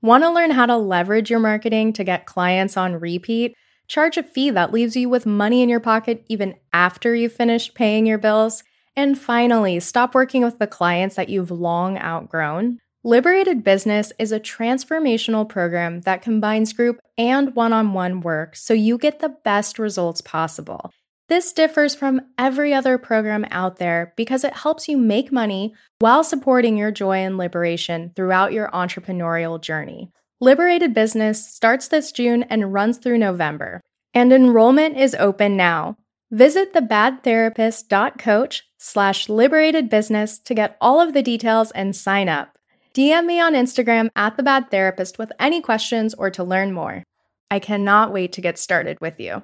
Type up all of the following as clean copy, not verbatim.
Want to learn how to leverage your marketing to get clients on repeat? Charge a fee that leaves you with money in your pocket even after you've finished paying your bills? And finally, stop working with the clients that you've long outgrown? Liberated Business is a transformational program that combines group and one-on-one work so you get the best results possible. This differs from every other program out there because it helps you make money while supporting your joy and liberation throughout your entrepreneurial journey. Liberated Business starts this June and runs through November, and enrollment is open now. Visit thebadtherapist.coach/liberatedbusiness to get all of the details and sign up. DM me on Instagram @thebadtherapist with any questions or to learn more. I cannot wait to get started with you.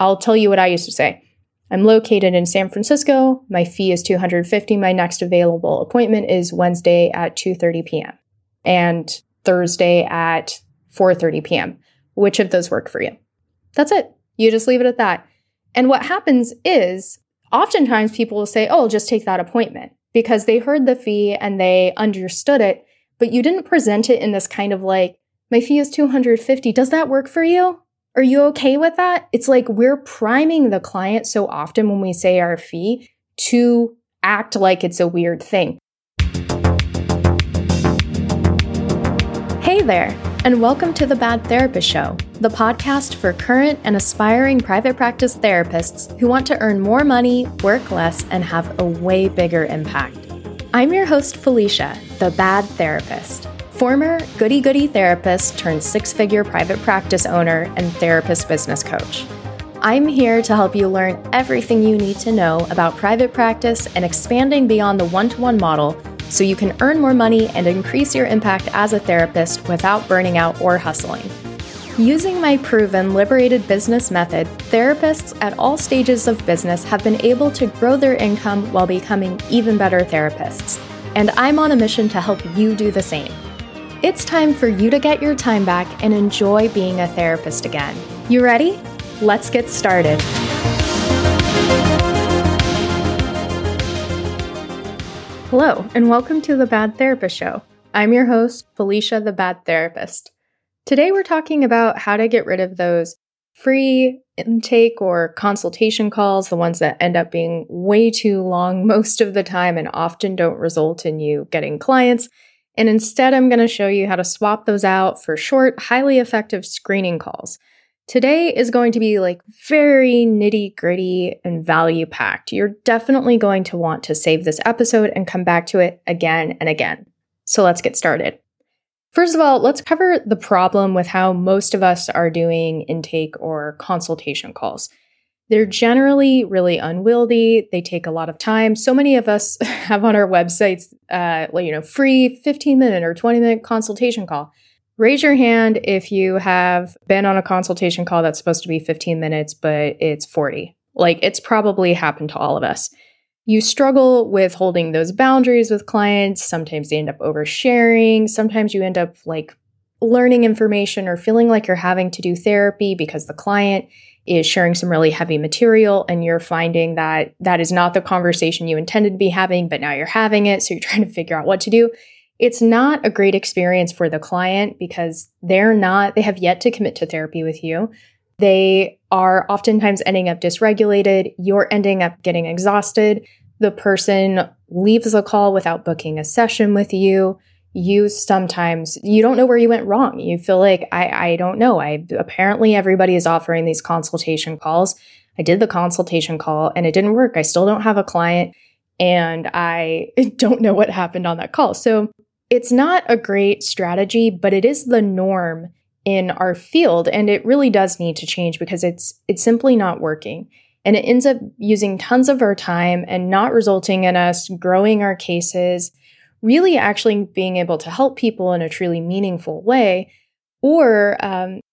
I'll tell you what I used to say. I'm located in San Francisco. My fee is $250. My next available appointment is Wednesday at 2:30 p.m. and Thursday at 4:30 p.m. Which of those work for you? That's it. You just leave it at that. And what happens is oftentimes people will say, oh, just take that appointment because they heard the fee and they understood it, but you didn't present it in this kind of like, my fee is $250. Does that work for you? Are you okay with that? It's like we're priming the client so often when we say our fee to act like it's a weird thing. Hey there, and welcome to The Bad Therapist Show, the podcast for current and aspiring private practice therapists who want to earn more money, work less, and have a way bigger impact. I'm your host, Felicia, the Bad Therapist. Former goody-goody therapist turned six-figure private practice owner and therapist business coach. I'm here to help you learn everything you need to know about private practice and expanding beyond the one-to-one model so you can earn more money and increase your impact as a therapist without burning out or hustling. Using my proven Liberated Business method, therapists at all stages of business have been able to grow their income while becoming even better therapists. And I'm on a mission to help you do the same. It's time for you to get your time back and enjoy being a therapist again. You ready? Let's get started. Hello, and welcome to The Bad Therapist Show. I'm your host, Felicia, the Bad Therapist. Today we're talking about how to get rid of those free intake or consultation calls, the ones that end up being way too long most of the time and often don't result in you getting clients. And instead, I'm going to show you how to swap those out for short, highly effective screening calls. Today is going to be like very nitty gritty and value packed. You're definitely going to want to save this episode and come back to it again and again. So let's get started. First of all, let's cover the problem with how most of us are doing intake or consultation calls. They're generally really unwieldy. They take a lot of time. So many of us have on our websites, free 15-minute or 20-minute consultation call. Raise your hand if you have been on a consultation call that's supposed to be 15 minutes, but it's 40. It's probably happened to all of us. You struggle with holding those boundaries with clients. Sometimes they end up oversharing. Sometimes you end up learning information or feeling like you're having to do therapy because the client is sharing some really heavy material and you're finding that that is not the conversation you intended to be having, but now you're having it. So you're trying to figure out what to do. It's not a great experience for the client because they have yet to commit to therapy with you. They are oftentimes ending up dysregulated. You're ending up getting exhausted. The person leaves the call without booking a session with you. You sometimes, you don't know where you went wrong. You feel like, I don't know. Apparently everybody is offering these consultation calls. I did the consultation call and it didn't work. I still don't have a client and I don't know what happened on that call. So it's not a great strategy, but it is the norm in our field. And it really does need to change because it's simply not working. And it ends up using tons of our time and not resulting in us growing our cases, really actually being able to help people in a truly meaningful way or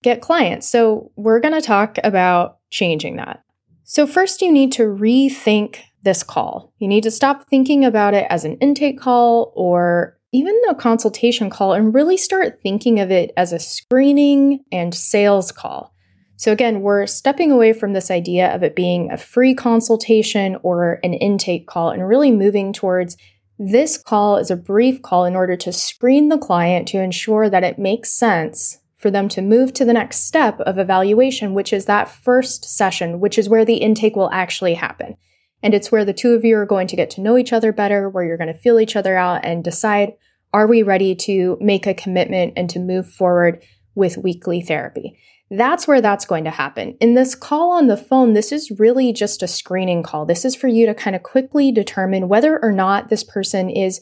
get clients. So we're going to talk about changing that. So first, you need to rethink this call. You need to stop thinking about it as an intake call or even a consultation call and really start thinking of it as a screening and sales call. So again, we're stepping away from this idea of it being a free consultation or an intake call and really moving towards This call is a brief call in order to screen the client to ensure that it makes sense for them to move to the next step of evaluation, which is that first session, which is where the intake will actually happen. And it's where the two of you are going to get to know each other better, where you're going to feel each other out and decide, are we ready to make a commitment and to move forward with weekly therapy? That's where that's going to happen. In this call on the phone, this is really just a screening call. This is for you to kind of quickly determine whether or not this person is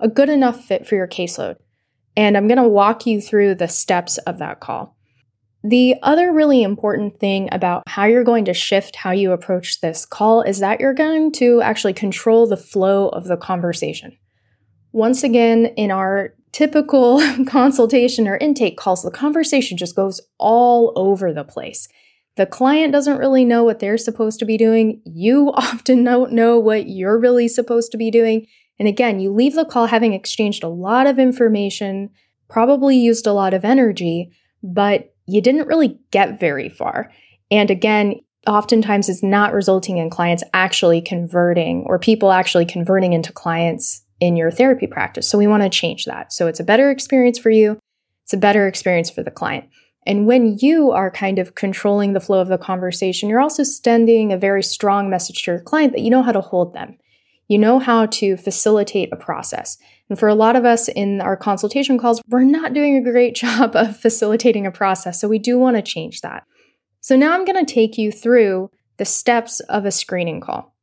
a good enough fit for your caseload. And I'm going to walk you through the steps of that call. The other really important thing about how you're going to shift how you approach this call is that you're going to actually control the flow of the conversation. Once again, in our typical consultation or intake calls, the conversation just goes all over the place. The client doesn't really know what they're supposed to be doing. You often don't know what you're really supposed to be doing. And again, you leave the call having exchanged a lot of information, probably used a lot of energy, but you didn't really get very far. And again, oftentimes it's not resulting in clients actually converting or people actually converting into clients in your therapy practice. So we want to change that. So it's a better experience for you. It's a better experience for the client. And when you are kind of controlling the flow of the conversation, you're also sending a very strong message to your client that you know how to hold them. You know how to facilitate a process. And for a lot of us in our consultation calls, we're not doing a great job of facilitating a process. So we do want to change that. So now I'm going to take you through the steps of a screening call.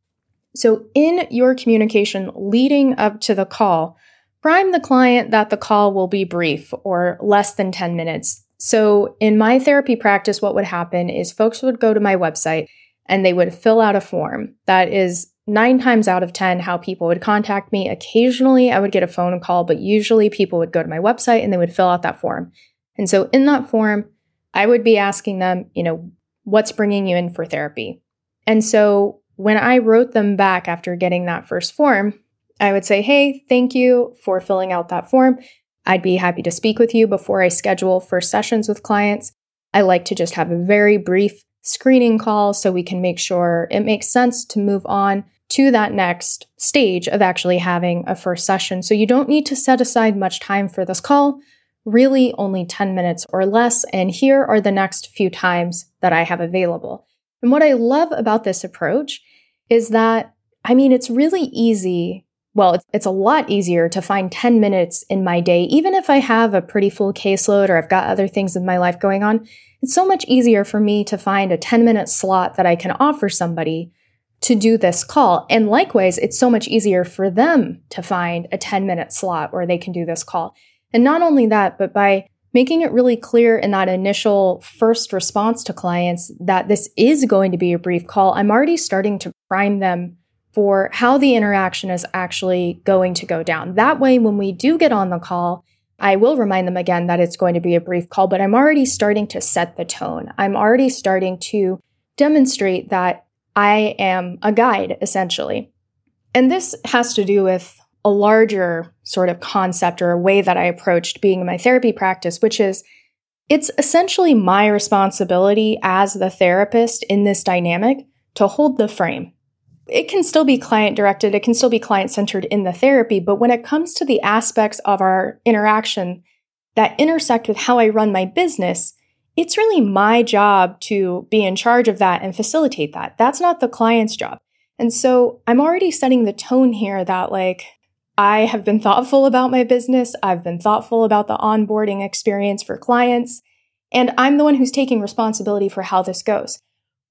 So in your communication leading up to the call, prime the client that the call will be brief or less than 10 minutes. So in my therapy practice, what would happen is folks would go to my website and they would fill out a form. That is 9 times out of 10 how people would contact me. Occasionally, I would get a phone call, but usually people would go to my website and they would fill out that form. And so in that form, I would be asking them, what's bringing you in for therapy? And so when I wrote them back after getting that first form, I would say, hey, thank you for filling out that form. I'd be happy to speak with you before I schedule first sessions with clients. I like to just have a very brief screening call so we can make sure it makes sense to move on to that next stage of actually having a first session. So you don't need to set aside much time for this call, really only 10 minutes or less. And here are the next few times that I have available. And what I love about this approach is that, it's really easy. Well, it's a lot easier to find 10 minutes in my day, even if I have a pretty full caseload or I've got other things in my life going on. It's so much easier for me to find a 10-minute slot that I can offer somebody to do this call. And likewise, it's so much easier for them to find a 10-minute slot where they can do this call. And not only that, but by making it really clear in that initial first response to clients that this is going to be a brief call, I'm already starting to prime them for how the interaction is actually going to go down. That way, when we do get on the call, I will remind them again that it's going to be a brief call, but I'm already starting to set the tone. I'm already starting to demonstrate that I am a guide, essentially. And this has to do with a larger sort of concept or a way that I approached being in my therapy practice, which is it's essentially my responsibility as the therapist in this dynamic to hold the frame. It can still be client-directed, it can still be client-centered in the therapy, but when it comes to the aspects of our interaction that intersect with how I run my business, it's really my job to be in charge of that and facilitate that. That's not the client's job. And so I'm already setting the tone here that I have been thoughtful about my business. I've been thoughtful about the onboarding experience for clients, and I'm the one who's taking responsibility for how this goes.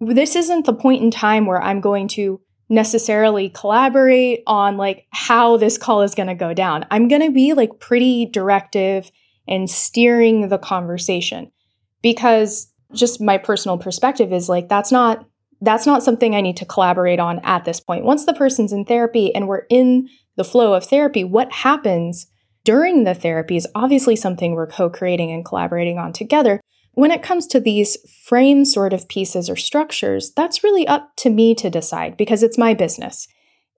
This isn't the point in time where I'm going to necessarily collaborate on how this call is going to go down. I'm going to be pretty directive and steering the conversation, because just my personal perspective is that's not something I need to collaborate on at this point. Once the person's in therapy and we're in the flow of therapy, what happens during the therapy is obviously something we're co-creating and collaborating on together. When it comes to these frame sort of pieces or structures, that's really up to me to decide because it's my business.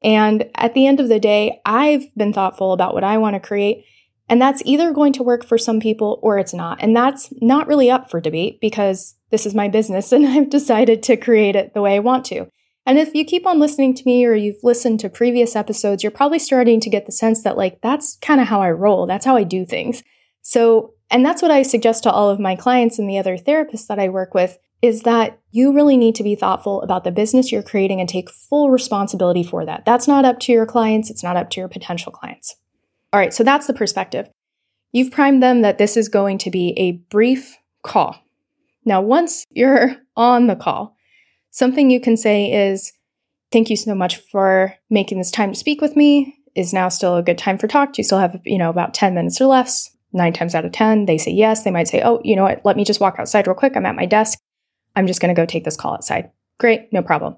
And at the end of the day, I've been thoughtful about what I want to create, and that's either going to work for some people or it's not. And that's not really up for debate because this is my business and I've decided to create it the way I want to. And if you keep on listening to me or you've listened to previous episodes, you're probably starting to get the sense that like, that's kind of how I roll. That's how I do things. So, and that's what I suggest to all of my clients and the other therapists that I work with, is that you really need to be thoughtful about the business you're creating and take full responsibility for that. That's not up to your clients. It's not up to your potential clients. All right. So that's the perspective. You've primed them that this is going to be a brief call. Now, once you're on the call, something you can say is, thank you so much for making this time to speak with me. Is now still a good time for talk? Do you still have, about 10 minutes or less? 9 times out of 10, they say yes. They might say, oh, you know what? Let me just walk outside real quick. I'm at my desk. I'm just going to go take this call outside. Great. No problem.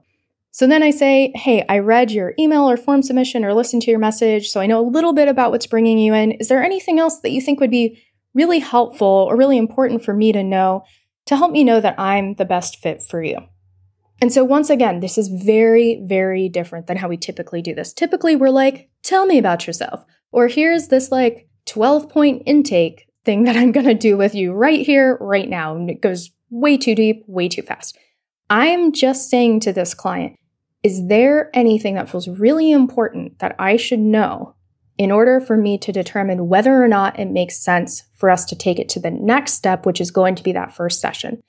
So then I say, hey, I read your email or form submission or listened to your message. So I know a little bit about what's bringing you in. Is there anything else that you think would be really helpful or really important for me to know to help me know that I'm the best fit for you? And so once again, this is very, very different than how we typically do this. Typically, we're like, tell me about yourself, or here's this like 12-point intake thing that I'm going to do with you right here, right now. And it goes way too deep, way too fast. I'm just saying to this client, is there anything that feels really important that I should know in order for me to determine whether or not it makes sense for us to take it to the next step, which is going to be that first session?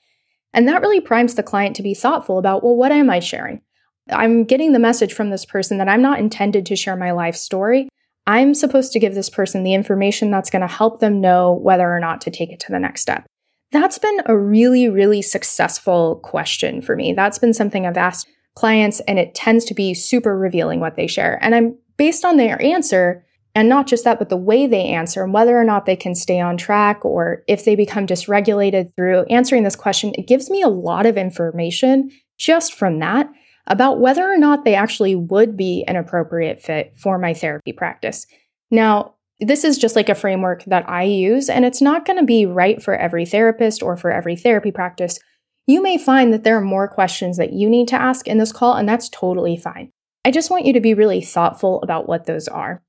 And that really primes the client to be thoughtful about, well, what am I sharing? I'm getting the message from this person that I'm not intended to share my life story. I'm supposed to give this person the information that's going to help them know whether or not to take it to the next step. That's been a really, really successful question for me. That's been something I've asked clients, and it tends to be super revealing what they share. And I'm based on their answer, and not just that, but the way they answer and whether or not they can stay on track or if they become dysregulated through answering this question, it gives me a lot of information just from that about whether or not they actually would be an appropriate fit for my therapy practice. Now, this is just like a framework that I use, and it's not going to be right for every therapist or for every therapy practice. You may find that there are more questions that you need to ask in this call, and that's totally fine. I just want you to be really thoughtful about what those are.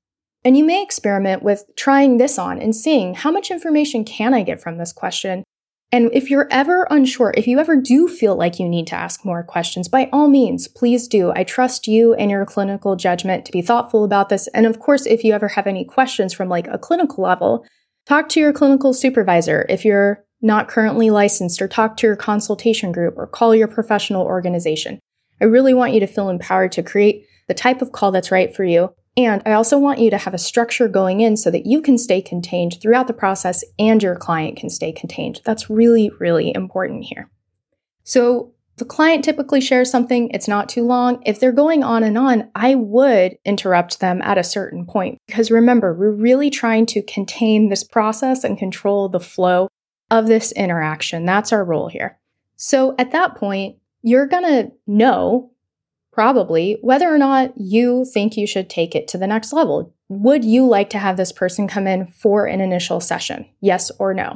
And you may experiment with trying this on and seeing how much information can I get from this question. And if you're ever unsure, if you ever do feel like you need to ask more questions, by all means, please do. I trust you and your clinical judgment to be thoughtful about this. And of course, if you ever have any questions from like a clinical level, talk to your clinical supervisor if you're not currently licensed, or talk to your consultation group, or call your professional organization. I really want you to feel empowered to create the type of call that's right for you. And I also want you to have a structure going in so that you can stay contained throughout the process and your client can stay contained. That's really, really important here. So the client typically shares something. It's not too long. If they're going on and on, I would interrupt them at a certain point, because remember, we're really trying to contain this process and control the flow of this interaction. That's our role here. So at that point, you're going to know probably whether or not you think you should take it to the next level. Would you like to have this person come in for an initial session? Yes or no?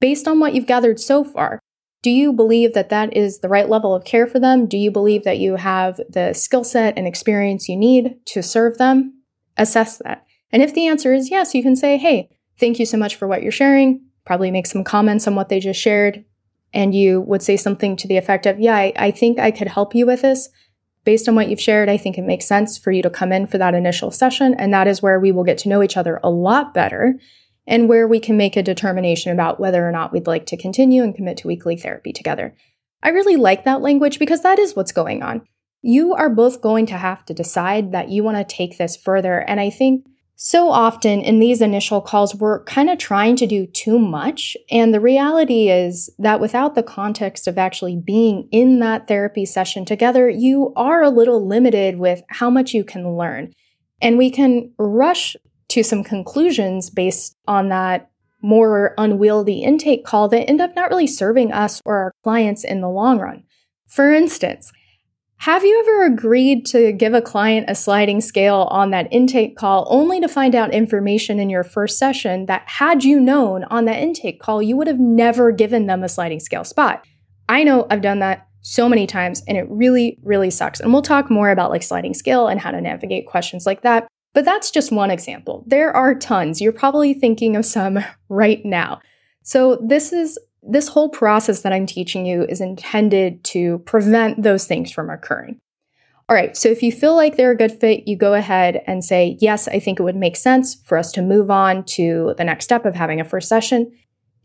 Based on what you've gathered so far, do you believe that that is the right level of care for them? Do you believe that you have the skill set and experience you need to serve them? Assess that. And if the answer is yes, you can say, hey, thank you so much for what you're sharing. Probably make some comments on what they just shared. And you would say something to the effect of, yeah, I think I could help you with this. Based on what you've shared, I think it makes sense for you to come in for that initial session. And that is where we will get to know each other a lot better and where we can make a determination about whether or not we'd like to continue and commit to weekly therapy together. I really like that language because that is what's going on. You are both going to have to decide that you want to take this further. And I think so often in these initial calls, we're kind of trying to do too much. And the reality is that without the context of actually being in that therapy session together, you are a little limited with how much you can learn. And we can rush to some conclusions based on that more unwieldy intake call that end up not really serving us or our clients in the long run. For instance, have you ever agreed to give a client a sliding scale on that intake call only to find out information in your first session that had you known on that intake call, you would have never given them a sliding scale spot? I know I've done that so many times and it really, really sucks. And we'll talk more about like sliding scale and how to navigate questions like that. But that's just one example. There are tons. You're probably thinking of some right now. So this whole process that I'm teaching you is intended to prevent those things from occurring. All right, so if you feel like they're a good fit, you go ahead and say, yes, I think it would make sense for us to move on to the next step of having a first session.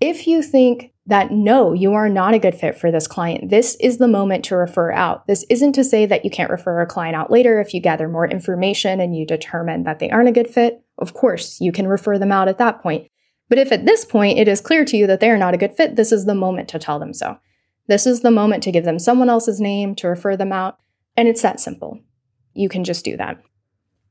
If you think that no, you are not a good fit for this client, this is the moment to refer out. This isn't to say that you can't refer a client out later if you gather more information and you determine that they aren't a good fit. Of course, you can refer them out at that point. But if at this point it is clear to you that they are not a good fit, this is the moment to tell them so. This is the moment to give them someone else's name, to refer them out, and it's that simple. You can just do that.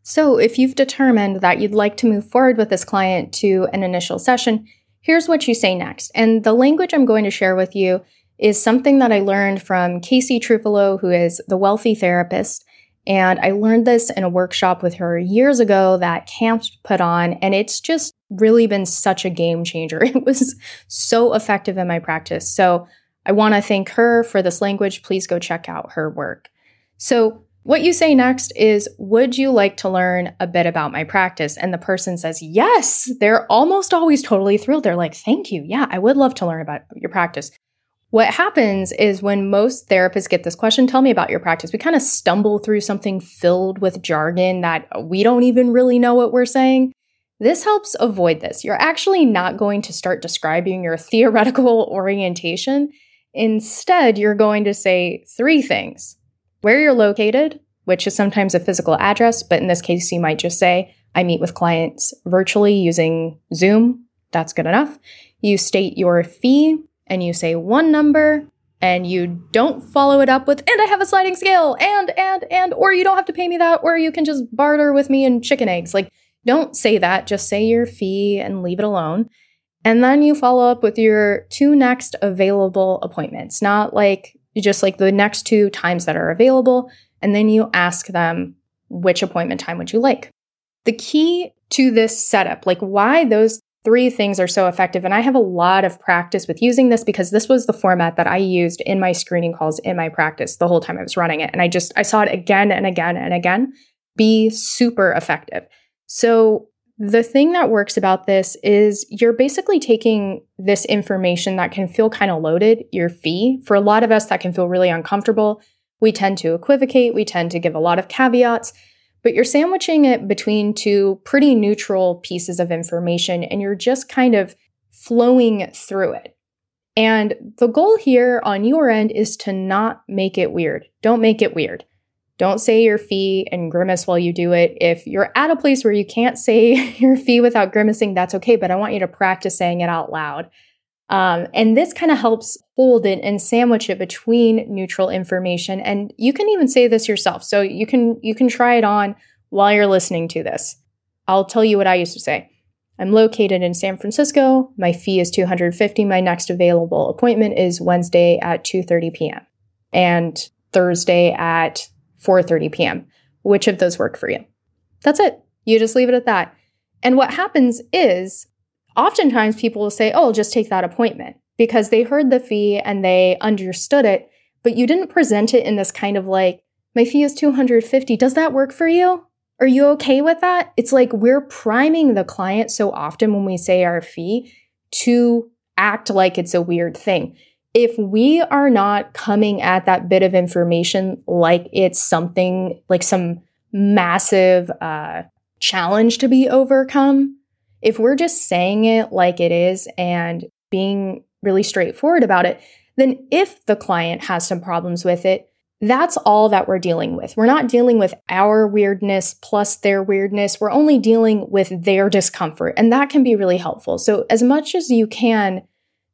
So if you've determined that you'd like to move forward with this client to an initial session, here's what you say next. And the language I'm going to share with you is something that I learned from Casey Truffo, who is the Wealthy Therapist. And I learned this in a workshop with her years ago that Camp put on, and it's just really been such a game changer. It was so effective in my practice. So I want to thank her for this language. Please go check out her work. So what you say next is, would you like to learn a bit about my practice? And the person says, yes. They're almost always totally thrilled. They're like, thank you. Yeah, I would love to learn about your practice. What happens is when most therapists get this question, tell me about your practice, we kind of stumble through something filled with jargon that we don't even really know what we're saying. This helps avoid this. You're actually not going to start describing your theoretical orientation. Instead, you're going to say three things. Where you're located, which is sometimes a physical address, but in this case, you might just say, I meet with clients virtually using Zoom. That's good enough. You state your fee and you say one number and you don't follow it up with, and I have a sliding scale and, or you don't have to pay me that, or you can just barter with me and chicken eggs. Like, don't say that. Just say your fee and leave it alone. And then you follow up with your two next available appointments, not like, you just like the next two times that are available, and then you ask them, which appointment time would you like? The key to this setup, like why those three things are so effective, and I have a lot of practice with using this because this was the format that I used in my screening calls in my practice the whole time I was running it. And I saw it again and again and again be super effective. So the thing that works about this is you're basically taking this information that can feel kind of loaded, your fee. For a lot of us, that can feel really uncomfortable. We tend to equivocate. We tend to give a lot of caveats, but you're sandwiching it between two pretty neutral pieces of information, and you're just kind of flowing through it. And the goal here on your end is to not make it weird. Don't make it weird. Don't say your fee and grimace while you do it. If you're at a place where you can't say your fee without grimacing, that's okay, but I want you to practice saying it out loud. And this kind of helps hold it and sandwich it between neutral information. And you can even say this yourself. So you can try it on while you're listening to this. I'll tell you what I used to say. I'm located in San Francisco. My fee is $250. My next available appointment is Wednesday at 2:30 p.m. and Thursday at 4:30 p.m. Which of those work for you? That's it. You just leave it at that. And what happens is oftentimes people will say, oh, I'll just take that appointment because they heard the fee and they understood it, but you didn't present it in this kind of like, my fee is $250. Does that work for you? Are you okay with that? It's like we're priming the client so often when we say our fee to act like it's a weird thing. If we are not coming at that bit of information like it's something, like some massive challenge to be overcome, if we're just saying it like it is and being really straightforward about it, then if the client has some problems with it, that's all that we're dealing with. We're not dealing with our weirdness plus their weirdness. We're only dealing with their discomfort, and that can be really helpful. So as much as you can,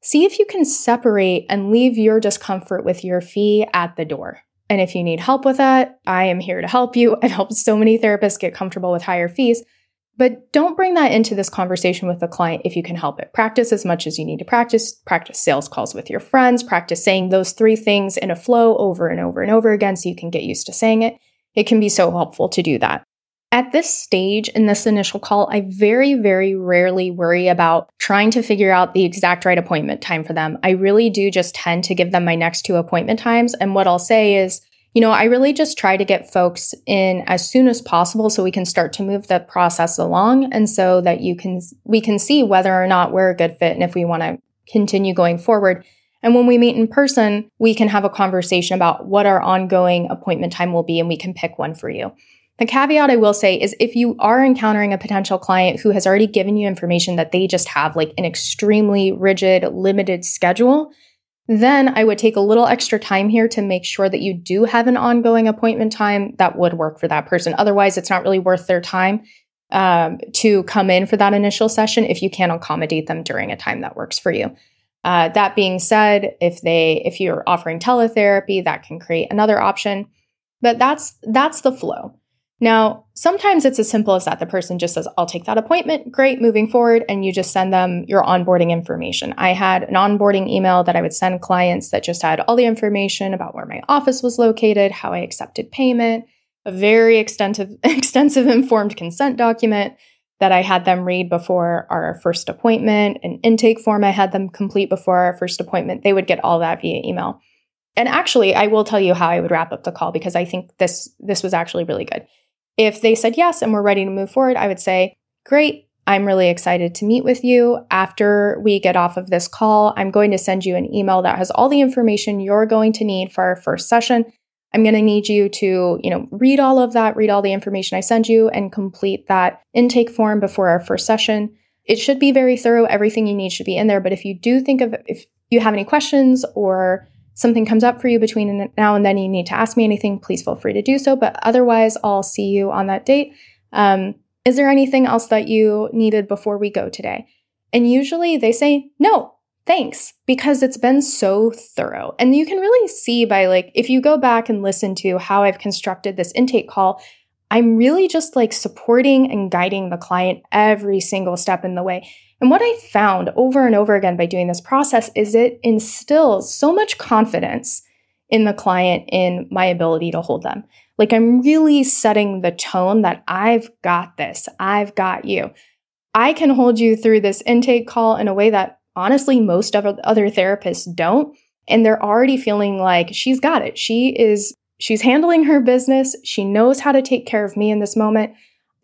see if you can separate and leave your discomfort with your fee at the door. And if you need help with that, I am here to help you. I've helped so many therapists get comfortable with higher fees, but don't bring that into this conversation with the client if you can help it. Practice as much as you need to practice. Practice sales calls with your friends. Practice saying those three things in a flow over and over and over again so you can get used to saying it. It can be so helpful to do that. At this stage in this initial call, I very, very rarely worry about trying to figure out the exact right appointment time for them. I really do just tend to give them my next two appointment times. And what I'll say is, you know, I really just try to get folks in as soon as possible so we can start to move the process along and so that we can see whether or not we're a good fit and if we want to continue going forward. And when we meet in person, we can have a conversation about what our ongoing appointment time will be, and we can pick one for you. The caveat I will say is if you are encountering a potential client who has already given you information that they just have like an extremely rigid, limited schedule, then I would take a little extra time here to make sure that you do have an ongoing appointment time that would work for that person. Otherwise, it's not really worth their time to come in for that initial session if you can't accommodate them during a time that works for you. That being said, if you're offering teletherapy, that can create another option. But that's the flow. Now, sometimes it's as simple as that. The person just says, I'll take that appointment. Great, moving forward. And you just send them your onboarding information. I had an onboarding email that I would send clients that just had all the information about where my office was located, how I accepted payment, a very extensive informed consent document that I had them read before our first appointment, an intake form I had them complete before our first appointment. They would get all that via email. And actually, I will tell you how I would wrap up the call because I think this was actually really good. If they said yes and we're ready to move forward, I would say, great, I'm really excited to meet with you. After we get off of this call, I'm going to send you an email that has all the information you're going to need for our first session. I'm going to need you to, read all of that, read all the information I send you and complete that intake form before our first session. It should be very thorough. Everything you need should be in there. But if you have any questions or something comes up for you between now and then, you need to ask me anything, please feel free to do so. But otherwise, I'll see you on that date. Is there anything else that you needed before we go today? And usually they say, no, thanks, because it's been so thorough. And you can really see by if you go back and listen to how I've constructed this intake call, I'm really just supporting and guiding the client every single step in the way. And what I found over and over again by doing this process is it instills so much confidence in the client in my ability to hold them. I'm really setting the tone that I've got this, I've got you. I can hold you through this intake call in a way that honestly most other therapists don't. And they're already feeling like she's got it. She's handling her business. She knows how to take care of me in this moment.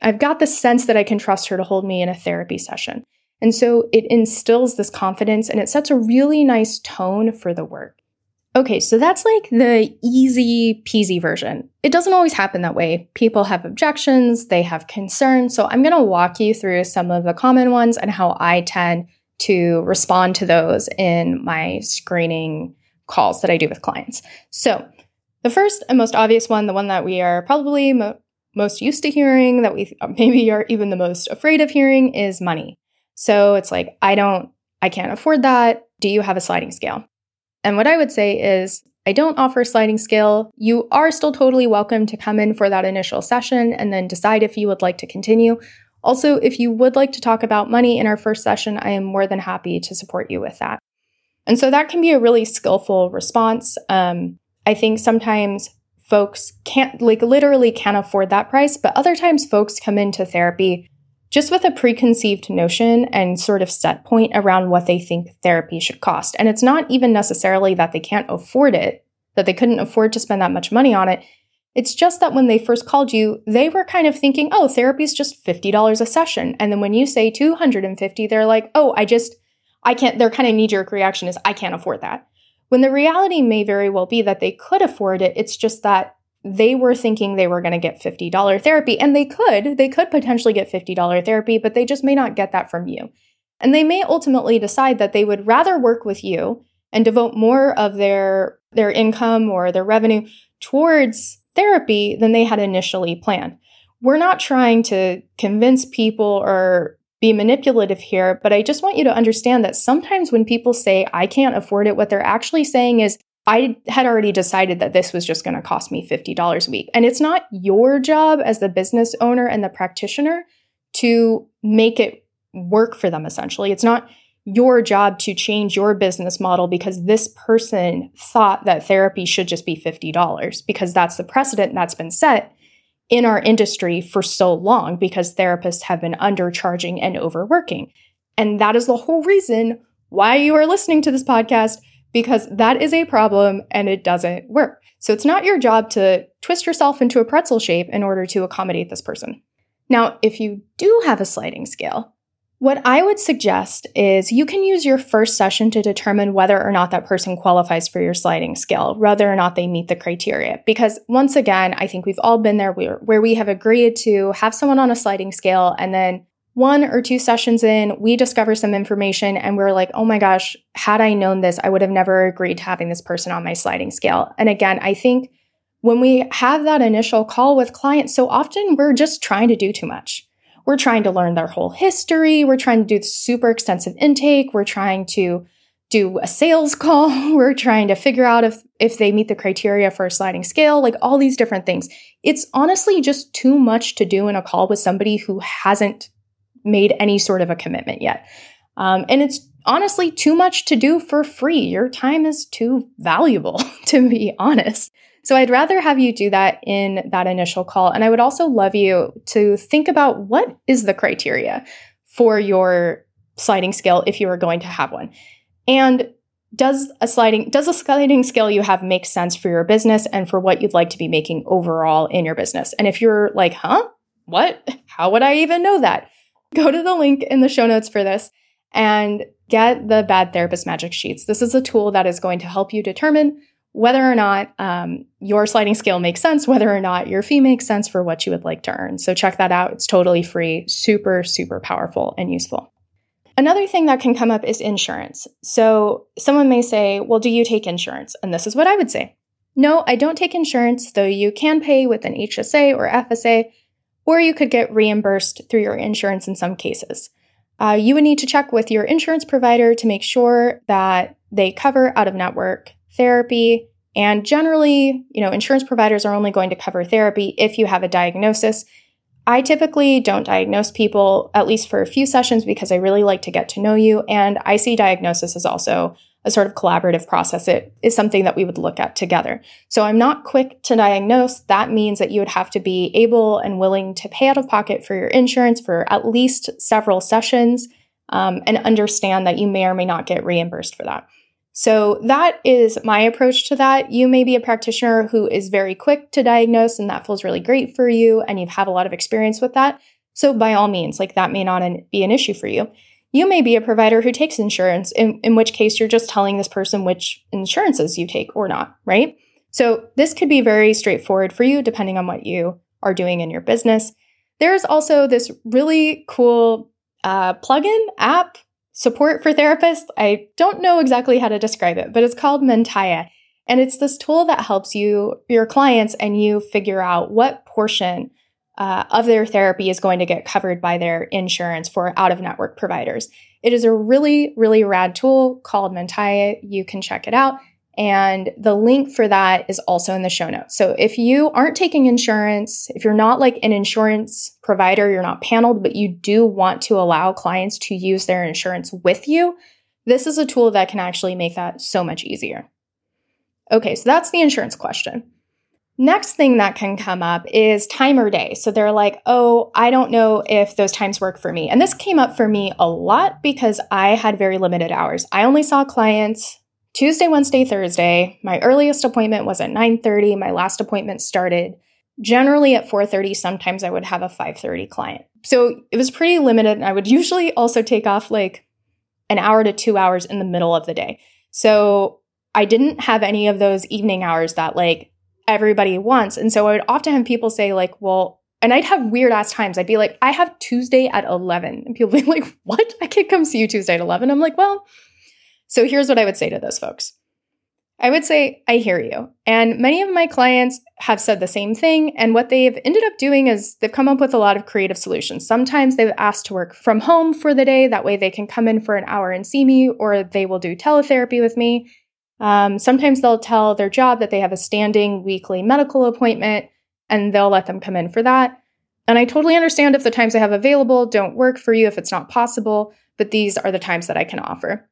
I've got the sense that I can trust her to hold me in a therapy session. And so it instills this confidence and it sets a really nice tone for the work. Okay, so that's the easy peasy version. It doesn't always happen that way. People have objections, they have concerns. So I'm going to walk you through some of the common ones and how I tend to respond to those in my screening calls that I do with clients. So the first and most obvious one, the one that we are probably most used to hearing, that we maybe are even the most afraid of hearing, is money. So it's I can't afford that. Do you have a sliding scale? And what I would say is, I don't offer a sliding scale. You are still totally welcome to come in for that initial session and then decide if you would like to continue. Also, if you would like to talk about money in our first session, I am more than happy to support you with that. And so that can be a really skillful response. I think sometimes folks can't afford that price, but other times folks come into therapy just with a preconceived notion and sort of set point around what they think therapy should cost. And it's not even necessarily that they can't afford it, that they couldn't afford to spend that much money on it. It's just that when they first called you, they were kind of thinking, oh, therapy's just $50 a session. And then when you say $250, they're like, oh, I can't, their kind of knee-jerk reaction is, I can't afford that. When the reality may very well be that they could afford it, it's just that they were thinking they were going to get $50 therapy, and they could potentially get $50 therapy, but they just may not get that from you. And they may ultimately decide that they would rather work with you and devote more of their income or their revenue towards therapy than they had initially planned. We're not trying to convince people or be manipulative here, but I just want you to understand that sometimes when people say, I can't afford it, what they're actually saying is, I had already decided that this was just going to cost me $50 a week. And it's not your job as the business owner and the practitioner to make it work for them, essentially. It's not your job to change your business model because this person thought that therapy should just be $50, because that's the precedent that's been set in our industry for so long, because therapists have been undercharging and overworking. And that is the whole reason why you are listening to this podcast, because that is a problem and it doesn't work. So it's not your job to twist yourself into a pretzel shape in order to accommodate this person. Now, if you do have a sliding scale, What I would suggest is you can use your first session to determine whether or not that person qualifies for your sliding scale, whether or not they meet the criteria. Because once again, I think we've all been there where we have agreed to have someone on a sliding scale, and then 1 or 2 sessions in, we discover some information and we're like, oh my gosh, had I known this, I would have never agreed to having this person on my sliding scale. And again, I think when we have that initial call with clients, so often we're just trying to do too much. We're trying to learn their whole history. We're trying to do super extensive intake. We're trying to do a sales call. We're trying to figure out if they meet the criteria for a sliding scale, like all these different things. It's honestly just too much to do in a call with somebody who hasn't made any sort of a commitment yet. And it's honestly too much to do for free. Your time is too valuable, to be honest. So I'd rather have you do that in that initial call. And I would also love you to think about what is the criteria for your sliding scale if you are going to have one. And does a sliding scale you have make sense for your business and for what you'd like to be making overall in your business? And if you're like, huh, what? How would I even know that? Go to the link in the show notes for this and get the Bad Therapist Magic Sheets. This is a tool that is going to help you determine whether or not your sliding scale makes sense, whether or not your fee makes sense for what you would like to earn. So check that out. It's totally free, super, super powerful and useful. Another thing that can come up is insurance. So someone may say, well, do you take insurance? And this is what I would say. No, I don't take insurance, though you can pay with an HSA or FSA, or you could get reimbursed through your insurance in some cases. You would need to check with your insurance provider to make sure that they cover out-of-network therapy. And generally, insurance providers are only going to cover therapy if you have a diagnosis. I typically don't diagnose people, at least for a few sessions, because I really like to get to know you. And I see diagnosis as also a sort of collaborative process. It is something that we would look at together. So I'm not quick to diagnose. That means that you would have to be able and willing to pay out of pocket for your insurance for at least several sessions, and understand that you may or may not get reimbursed for that. So that is my approach to that. You may be a practitioner who is very quick to diagnose, and that feels really great for you, and you have a lot of experience with that. So by all means, that may not be an issue for you. You may be a provider who takes insurance, in which case you're just telling this person which insurances you take or not, right? So this could be very straightforward for you, depending on what you are doing in your business. There's also this really cool plugin app, support for therapists. I don't know exactly how to describe it, but it's called Mentaya. And it's this tool that helps your clients and you figure out what portion of their therapy is going to get covered by their insurance for out-of-network providers. It is a really, really rad tool called Mentaya. You can check it out. And the link for that is also in the show notes. So if you aren't taking insurance, if you're not an insurance provider, you're not paneled, but you do want to allow clients to use their insurance with you, this is a tool that can actually make that so much easier. Okay, so that's the insurance question. Next thing that can come up is time or day. So they're like, oh, I don't know if those times work for me. And this came up for me a lot because I had very limited hours. I only saw clients Tuesday, Wednesday, Thursday. My earliest appointment was at 9:30. My last appointment started generally at 4:30. Sometimes I would have a 5:30 client. So it was pretty limited. And I would usually also take off an hour to 2 hours in the middle of the day. So I didn't have any of those evening hours that everybody wants. And so I would often have people say well, and I'd have weird ass times. I'd be like, I have Tuesday at 11. And people would be like, what? I can't come see you Tuesday at 11. I'm like, well, so here's what I would say to those folks. I would say, I hear you. And many of my clients have said the same thing. And what they've ended up doing is they've come up with a lot of creative solutions. Sometimes they've asked to work from home for the day. That way they can come in for an hour and see me, or they will do teletherapy with me. Sometimes they'll tell their job that they have a standing weekly medical appointment and they'll let them come in for that. And I totally understand if the times I have available don't work for you, if it's not possible, but these are the times that I can offer.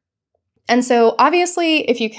And so obviously if you,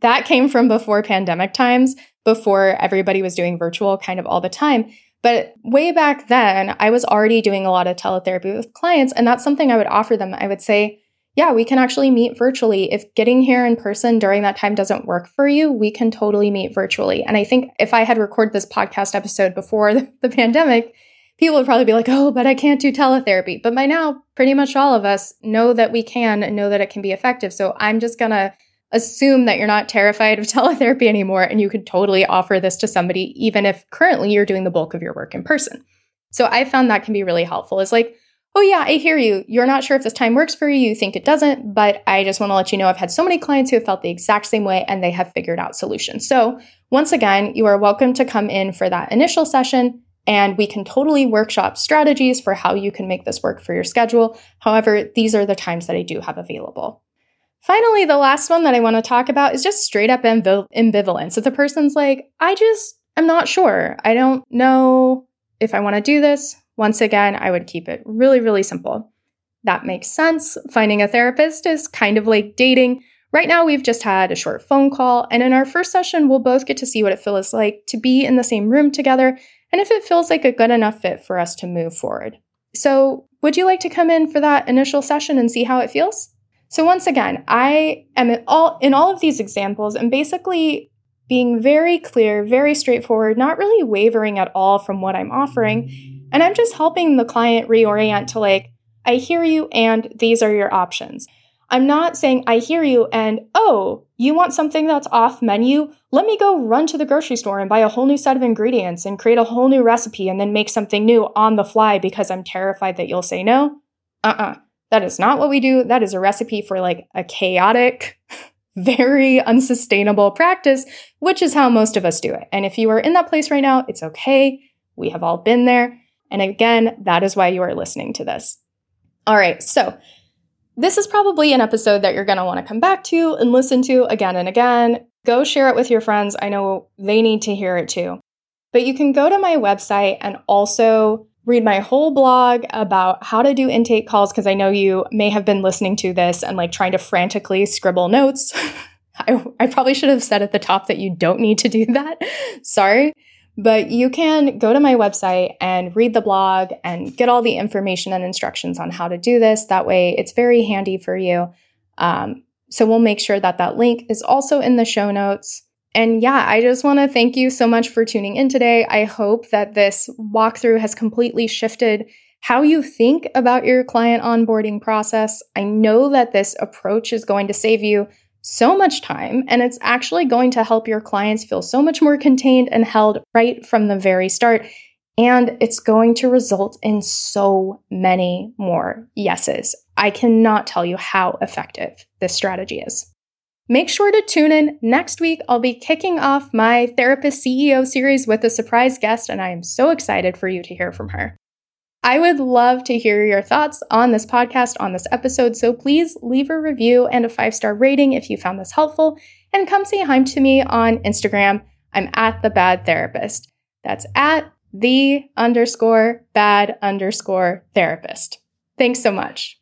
that came from before pandemic times, before everybody was doing virtual kind of all the time. But way back then I was already doing a lot of teletherapy with clients, and that's something I would offer them. I would say, yeah, we can actually meet virtually. If getting here in person during that time doesn't work for you, we can totally meet virtually. And I think if I had recorded this podcast episode before the pandemic, people would probably be like, oh, but I can't do teletherapy. But by now, pretty much all of us know that we can and know that it can be effective. So I'm just going to assume that you're not terrified of teletherapy anymore, and you could totally offer this to somebody, even if currently you're doing the bulk of your work in person. So I found that can be really helpful. It's like, oh yeah, I hear you. You're not sure if this time works for you. You think it doesn't, but I just want to let you know I've had so many clients who have felt the exact same way and they have figured out solutions. So once again, you are welcome to come in for that initial session, and we can totally workshop strategies for how you can make this work for your schedule. However, these are the times that I do have available. Finally, the last one that I want to talk about is just straight up ambivalence. If the person's like, I'm not sure. I don't know if I want to do this. Once again, I would keep it really, really simple. That makes sense. Finding a therapist is kind of like dating. Right now, we've just had a short phone call, and in our first session, we'll both get to see what it feels like to be in the same room together, and if it feels like a good enough fit for us to move forward. So would you like to come in for that initial session and see how it feels? So once again, I am in all of these examples and basically being very clear, very straightforward, not really wavering at all from what I'm offering. And I'm just helping the client reorient to like, I hear you and these are your options. I'm not saying I hear you and, oh, you want something that's off menu? Let me go run to the grocery store and buy a whole new set of ingredients and create a whole new recipe and then make something new on the fly because I'm terrified that you'll say no. That is not what we do. That is a recipe for like a chaotic, very unsustainable practice, which is how most of us do it. And if you are in that place right now, it's okay. We have all been there. And again, that is why you are listening to this. All right. So this is probably an episode that you're going to want to come back to and listen to again and again. Go share it with your friends. I know they need to hear it too. But you can go to my website and also read my whole blog about how to do intake calls, because I know you may have been listening to this and like trying to frantically scribble notes. I probably should have said at the top that you don't need to do that. Sorry. But you can go to my website and read the blog and get all the information and instructions on how to do this. That way it's very handy for you. So we'll make sure that that link is also in the show notes. And yeah, I just want to thank you so much for tuning in today. I hope that this walkthrough has completely shifted how you think about your client onboarding process. I know that this approach is going to save you so much time, and it's actually going to help your clients feel so much more contained and held right from the very start. And it's going to result in so many more yeses. I cannot tell you how effective this strategy is. Make sure to tune in next week. I'll be kicking off my Therapist CEO series with a surprise guest, and I am so excited for you to hear from her. I would love to hear your thoughts on this podcast, on this episode, so please leave a review and a 5-star rating if you found this helpful, and come say hi to me on Instagram. I'm at The Bad Therapist. That's at @the_bad_therapist. Thanks so much.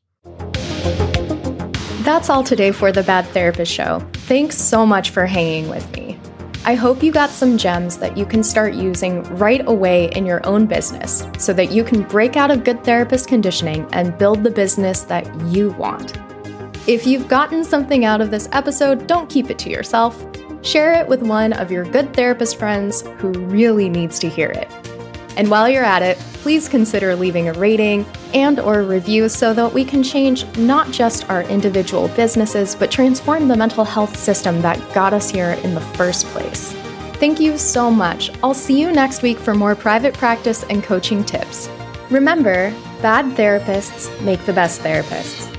That's all today for The Bad Therapist Show. Thanks so much for hanging with me. I hope you got some gems that you can start using right away in your own business so that you can break out of good therapist conditioning and build the business that you want. If you've gotten something out of this episode, don't keep it to yourself. Share it with one of your good therapist friends who really needs to hear it. And while you're at it, please consider leaving a rating and/or review so that we can change not just our individual businesses, but transform the mental health system that got us here in the first place. Thank you so much. I'll see you next week for more private practice and coaching tips. Remember, bad therapists make the best therapists.